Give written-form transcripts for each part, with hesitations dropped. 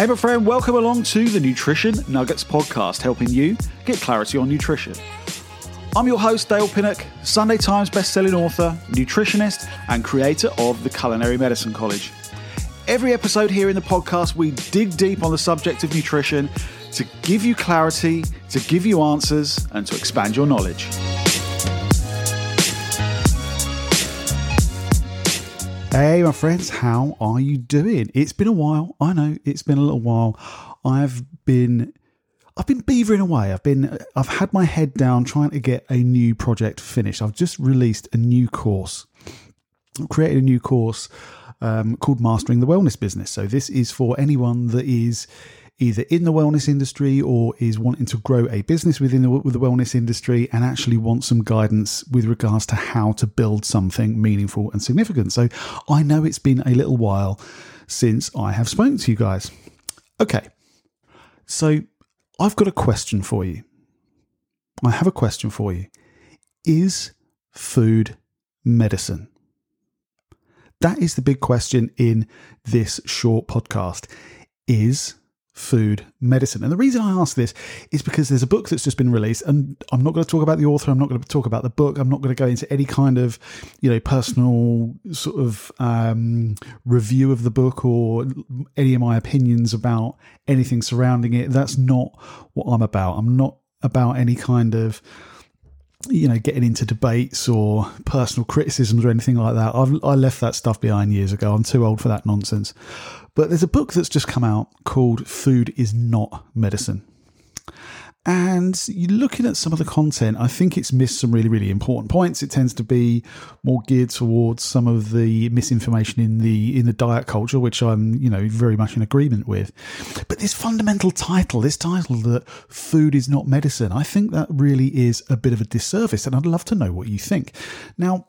Hey my friend, welcome along to the Nutrition Nuggets podcast, helping you get clarity on nutrition. I'm your host, Dale Pinnock, Sunday Times best-selling author, nutritionist, and creator of the Culinary Medicine College. Every episode here in the podcast, we dig deep on the subject of nutrition to give you clarity, to give you answers, and to expand your knowledge. Hey my friends, how are you doing? It's been a while. I know it's been a little while. I've been beavering away. I've had my head down trying to get a new project finished. I've just released a new course. I've created a new course called Mastering the Wellness Business. So this is for anyone that is either in the wellness industry or is wanting to grow a business within the wellness industry and actually want some guidance with regards to how to build something meaningful and significant. So I know it's been a little while since I have spoken to you guys. Okay, so I've got a question for you. I have a question for you. Is food medicine? That is the big question in this short podcast. Is food medicine? And the reason I ask this is because there's a book that's just been released, and I'm not going to talk about the author. I'm not going to talk about the book. I'm not going to go into any kind of, personal sort of review of the book or any of my opinions about anything surrounding it. That's not what I'm about. I'm not about any kind of, getting into debates or personal criticisms or anything like that. I left that stuff behind years ago. I'm too old for that nonsense. But there's a book that's just come out called Food is Not Medicine. And you're looking at some of the content, I think it's missed some really, really important points. It tends to be more geared towards some of the misinformation in the diet culture, which I'm, very much in agreement with. But this fundamental title, that food is not medicine, I think that really is a bit of a disservice. And I'd love to know what you think. Now,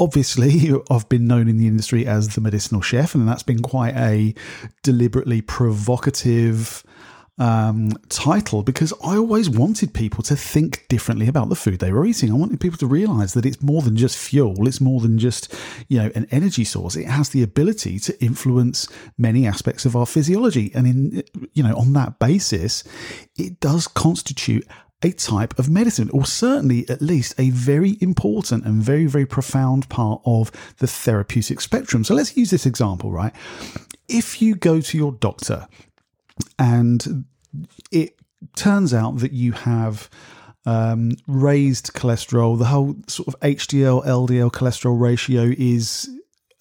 obviously, I've been known in the industry as the medicinal chef, and that's been quite a deliberately provocative title, because I always wanted people to think differently about the food they were eating. I wanted people to realize that it's more than just fuel. It's more than just, an energy source. It has the ability to influence many aspects of our physiology. And on that basis, it does constitute a type of medicine, or certainly at least a very important and very, very profound part of the therapeutic spectrum. So let's use this example, right? If you go to your doctor and it turns out that you have raised cholesterol, the whole sort of HDL, LDL cholesterol ratio is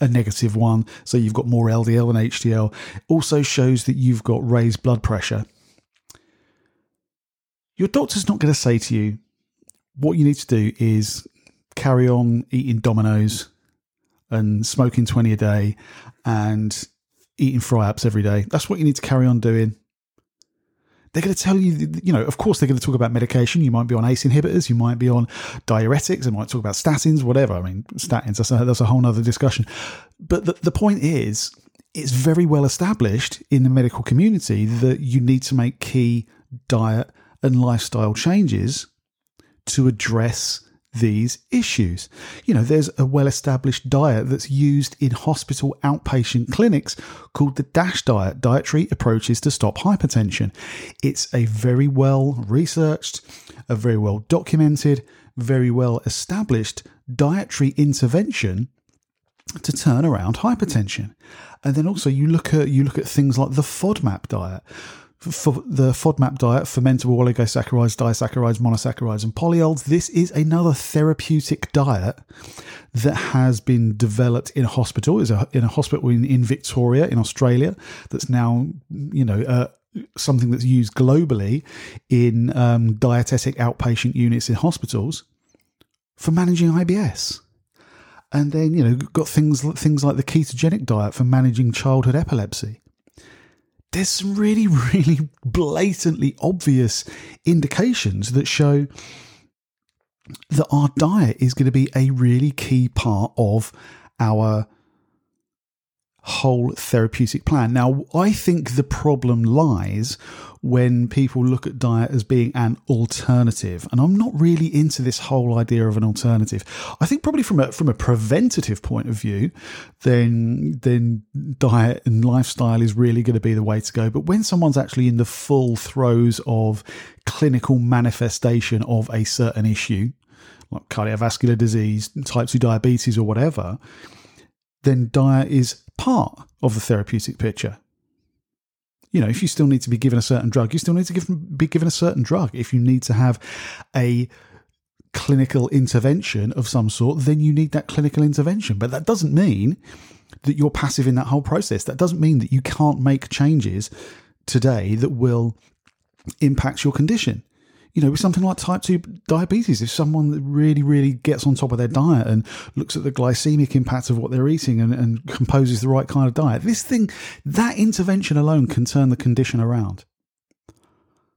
a negative one. So you've got more LDL than HDL. Also shows that you've got raised blood pressure. Your doctor's not going to say to you, what you need to do is carry on eating Dominoes and smoking 20 a day and eating fry-ups every day. That's what you need to carry on doing. They're going to tell you, of course they're going to talk about medication. You might be on ACE inhibitors. You might be on diuretics. They might talk about statins, whatever. I mean, statins, that's a whole nother discussion. But the point is, it's very well established in the medical community that you need to make key diet and lifestyle changes to address these issues. There's a well-established diet that's used in hospital outpatient clinics called the DASH diet, Dietary Approaches to Stop Hypertension. It's a very well-researched, a very well-documented, very well-established dietary intervention to turn around hypertension. And then also you look at things like the FODMAP diet. For the FODMAP diet, fermentable oligosaccharides, disaccharides, monosaccharides, and polyols. This is another therapeutic diet that has been developed in a hospital. It's in a hospital in Victoria, in Australia, that's now, something that's used globally in dietetic outpatient units in hospitals for managing IBS. And then, got things like the ketogenic diet for managing childhood epilepsy. There's some really, really blatantly obvious indications that show that our diet is going to be a really key part of our whole therapeutic plan. Now, I think the problem lies when people look at diet as being an alternative, and I'm not really into this whole idea of an alternative. I think probably from a preventative point of view, then diet and lifestyle is really going to be the way to go. But when someone's actually in the full throes of clinical manifestation of a certain issue, like cardiovascular disease, type 2 diabetes or whatever, then diet is part of the therapeutic picture. You know, if you still need to be given a certain drug, you still need to be given a certain drug. If you need to have a clinical intervention of some sort, then you need that clinical intervention. But that doesn't mean that you're passive in that whole process. That doesn't mean that you can't make changes today that will impact your condition. You know, with something like type 2 diabetes, if someone really, really gets on top of their diet and looks at the glycemic impact of what they're eating and composes the right kind of diet, that intervention alone can turn the condition around.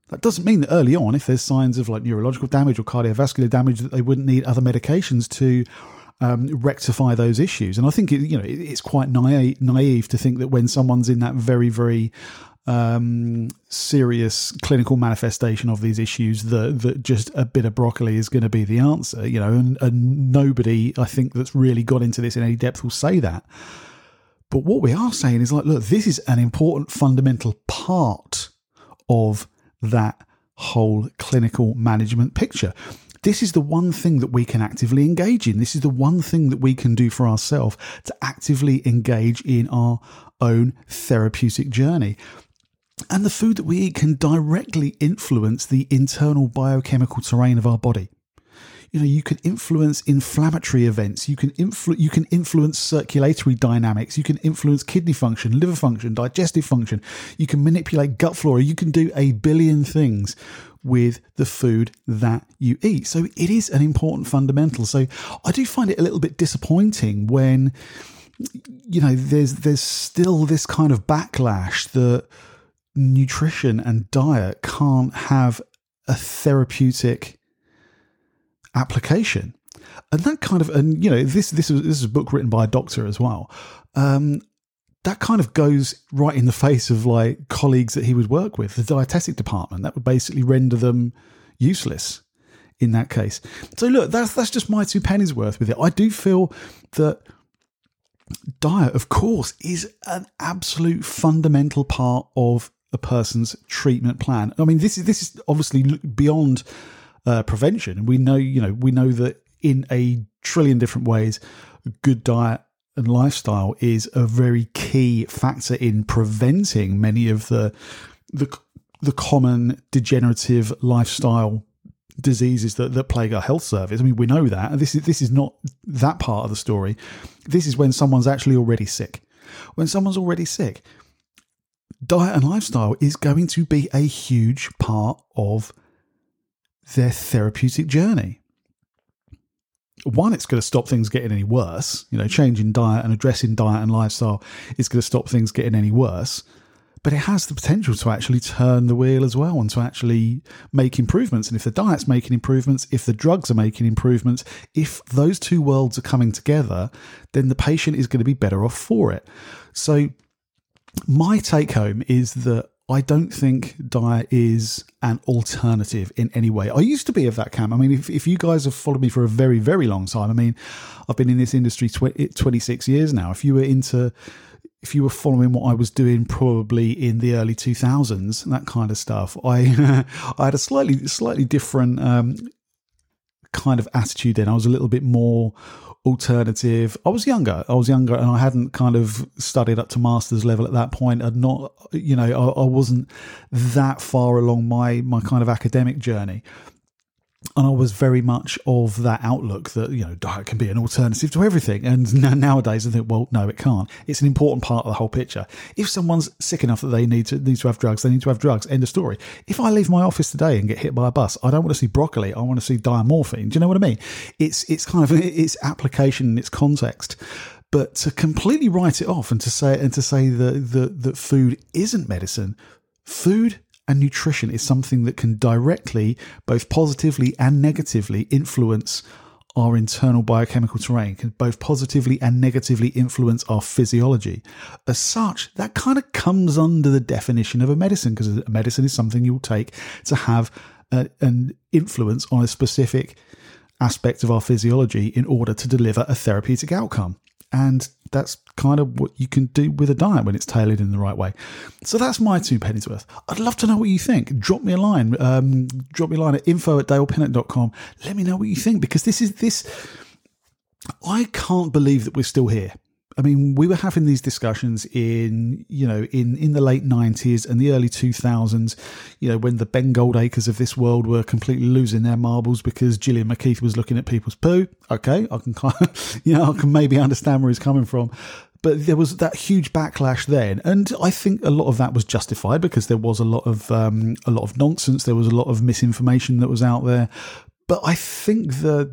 That doesn't mean that early on, if there's signs of like neurological damage or cardiovascular damage, that they wouldn't need other medications to rectify those issues. And I think, it's quite naive to think that when someone's in that very, very serious clinical manifestation of these issues that just a bit of broccoli is going to be the answer, and nobody, I think, that's really got into this in any depth will say that. But what we are saying is like, look, this is an important fundamental part of that whole clinical management picture. This is the one thing that we can actively engage in. This is the one thing that we can do for ourselves to actively engage in our own therapeutic journey. And the food that we eat can directly influence the internal biochemical terrain of our body. You can influence inflammatory events. You can influence circulatory dynamics. You can influence kidney function, liver function, digestive function. You can manipulate gut flora. You can do a billion things with the food that you eat. So it is an important fundamental. So I do find it a little bit disappointing when, there's still this kind of backlash that nutrition and diet can't have a therapeutic application. And that kind of, this is a book written by a doctor as well. That kind of goes right in the face of like colleagues that he would work with, the dietetic department. That would basically render them useless in that case. So look, that's just my two pennies worth with it. I do feel that diet, of course, is an absolute fundamental part of a person's treatment plan. I mean, this is obviously beyond prevention. We know that in a trillion different ways, good diet and lifestyle is a very key factor in preventing many of the common degenerative lifestyle diseases that plague our health service. I mean, we know that. This is not that part of the story. This is when someone's actually already sick. When someone's already sick, diet and lifestyle is going to be a huge part of their therapeutic journey. One, it's going to stop things getting any worse. Changing diet and addressing diet and lifestyle is going to stop things getting any worse. But it has the potential to actually turn the wheel as well and to actually make improvements. And if the diet's making improvements, if the drugs are making improvements, if those two worlds are coming together, then the patient is going to be better off for it. So my take home is that I don't think diet is an alternative in any way. I used to be of that camp. I mean, if you guys have followed me for a very, very long time, I mean, I've been in this industry 26 years now. If you were following what I was doing probably in the early 2000s, that kind of stuff, I had a slightly different kind of attitude then. I was a little bit more alternative. I was younger and I hadn't kind of studied up to master's level at that point. I wasn't that far along my kind of academic journey. And I was very much of that outlook that, diet can be an alternative to everything. And nowadays I think, well, no, it can't. It's an important part of the whole picture. If someone's sick enough that they need to have drugs, they need to have drugs. End of story. If I leave my office today and get hit by a bus, I don't want to see broccoli. I want to see diamorphine. Do you know what I mean? It's kind of its application and its context. But to completely write it off and to say that food isn't medicine, food and nutrition is something that can directly, both positively and negatively, influence our internal biochemical terrain can both positively and negatively influence our physiology. As such, that kind of comes under the definition of a medicine, because a medicine is something you'll take to have an influence on a specific aspect of our physiology in order to deliver a therapeutic outcome. And that's kind of what you can do with a diet when it's tailored in the right way. So that's my two pennies worth. I'd love to know what you think. Drop me a line. Drop me a line at info@dalepinnock.com. Let me know what you think, because this. I can't believe that we're still here. I mean, we were having these discussions in the late 90s and the early 2000s, when the Ben Goldacres of this world were completely losing their marbles because Gillian McKeith was looking at people's poo. Okay, I can kind of, I can maybe understand where he's coming from. But there was that huge backlash then, and I think a lot of that was justified because there was a lot of nonsense. There was a lot of misinformation that was out there. But I think the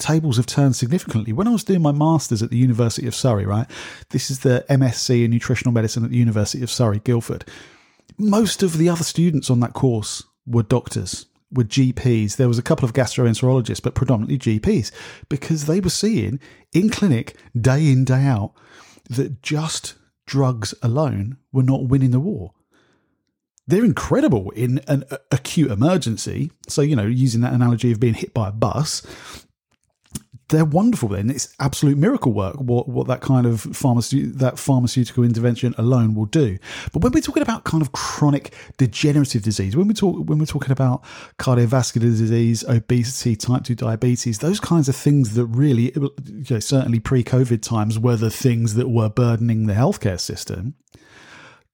tables have turned significantly. When I was doing my master's at the University of Surrey, right? This is the MSc in Nutritional Medicine at the University of Surrey, Guildford. Most of the other students on that course were doctors, were GPs. There was a couple of gastroenterologists, but predominantly GPs, because they were seeing in clinic day in, day out, that just drugs alone were not winning the war. They're incredible in an acute emergency. So, using that analogy of being hit by a bus, they're wonderful then. It's absolute miracle work what that kind of pharmaceutical intervention alone will do. But when we're talking about kind of chronic degenerative disease, when we're talking about cardiovascular disease, obesity, type 2 diabetes, those kinds of things that really, certainly pre-COVID times, were the things that were burdening the healthcare system.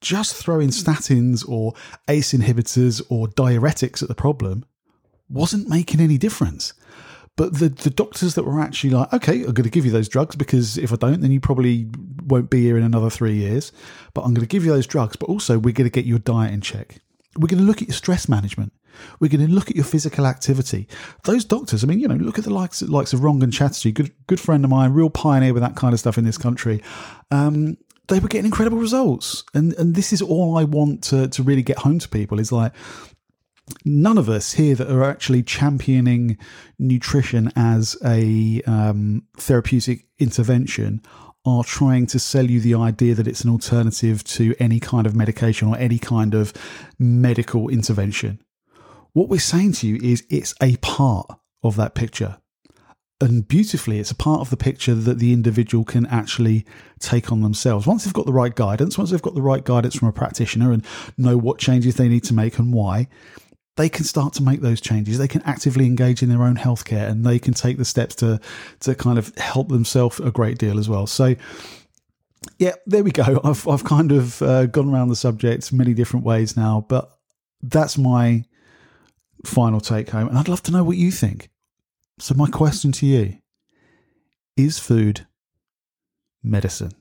Just throwing statins or ACE inhibitors or diuretics at the problem wasn't making any difference. But the doctors that were actually like, okay, I'm going to give you those drugs, because if I don't, then you probably won't be here in another 3 years. But I'm going to give you those drugs, but also we're going to get your diet in check. We're going to look at your stress management. We're going to look at your physical activity. Those doctors, I mean, look at the likes of Rangan Chatterjee, good friend of mine, real pioneer with that kind of stuff in this country. They were getting incredible results. And this is all I want to really get home to people, is like, none of us here that are actually championing nutrition as a therapeutic intervention are trying to sell you the idea that it's an alternative to any kind of medication or any kind of medical intervention. What we're saying to you is it's a part of that picture. And beautifully, it's a part of the picture that the individual can actually take on themselves. Once they've got the right guidance from a practitioner and know what changes they need to make and why, they can start to make those changes. They can actively engage in their own healthcare, and they can take the steps to kind of help themselves a great deal as well. So, yeah, there we go. I've kind of gone around the subject many different ways now, but that's my final take home. And I'd love to know what you think. So my question to you, is food medicine?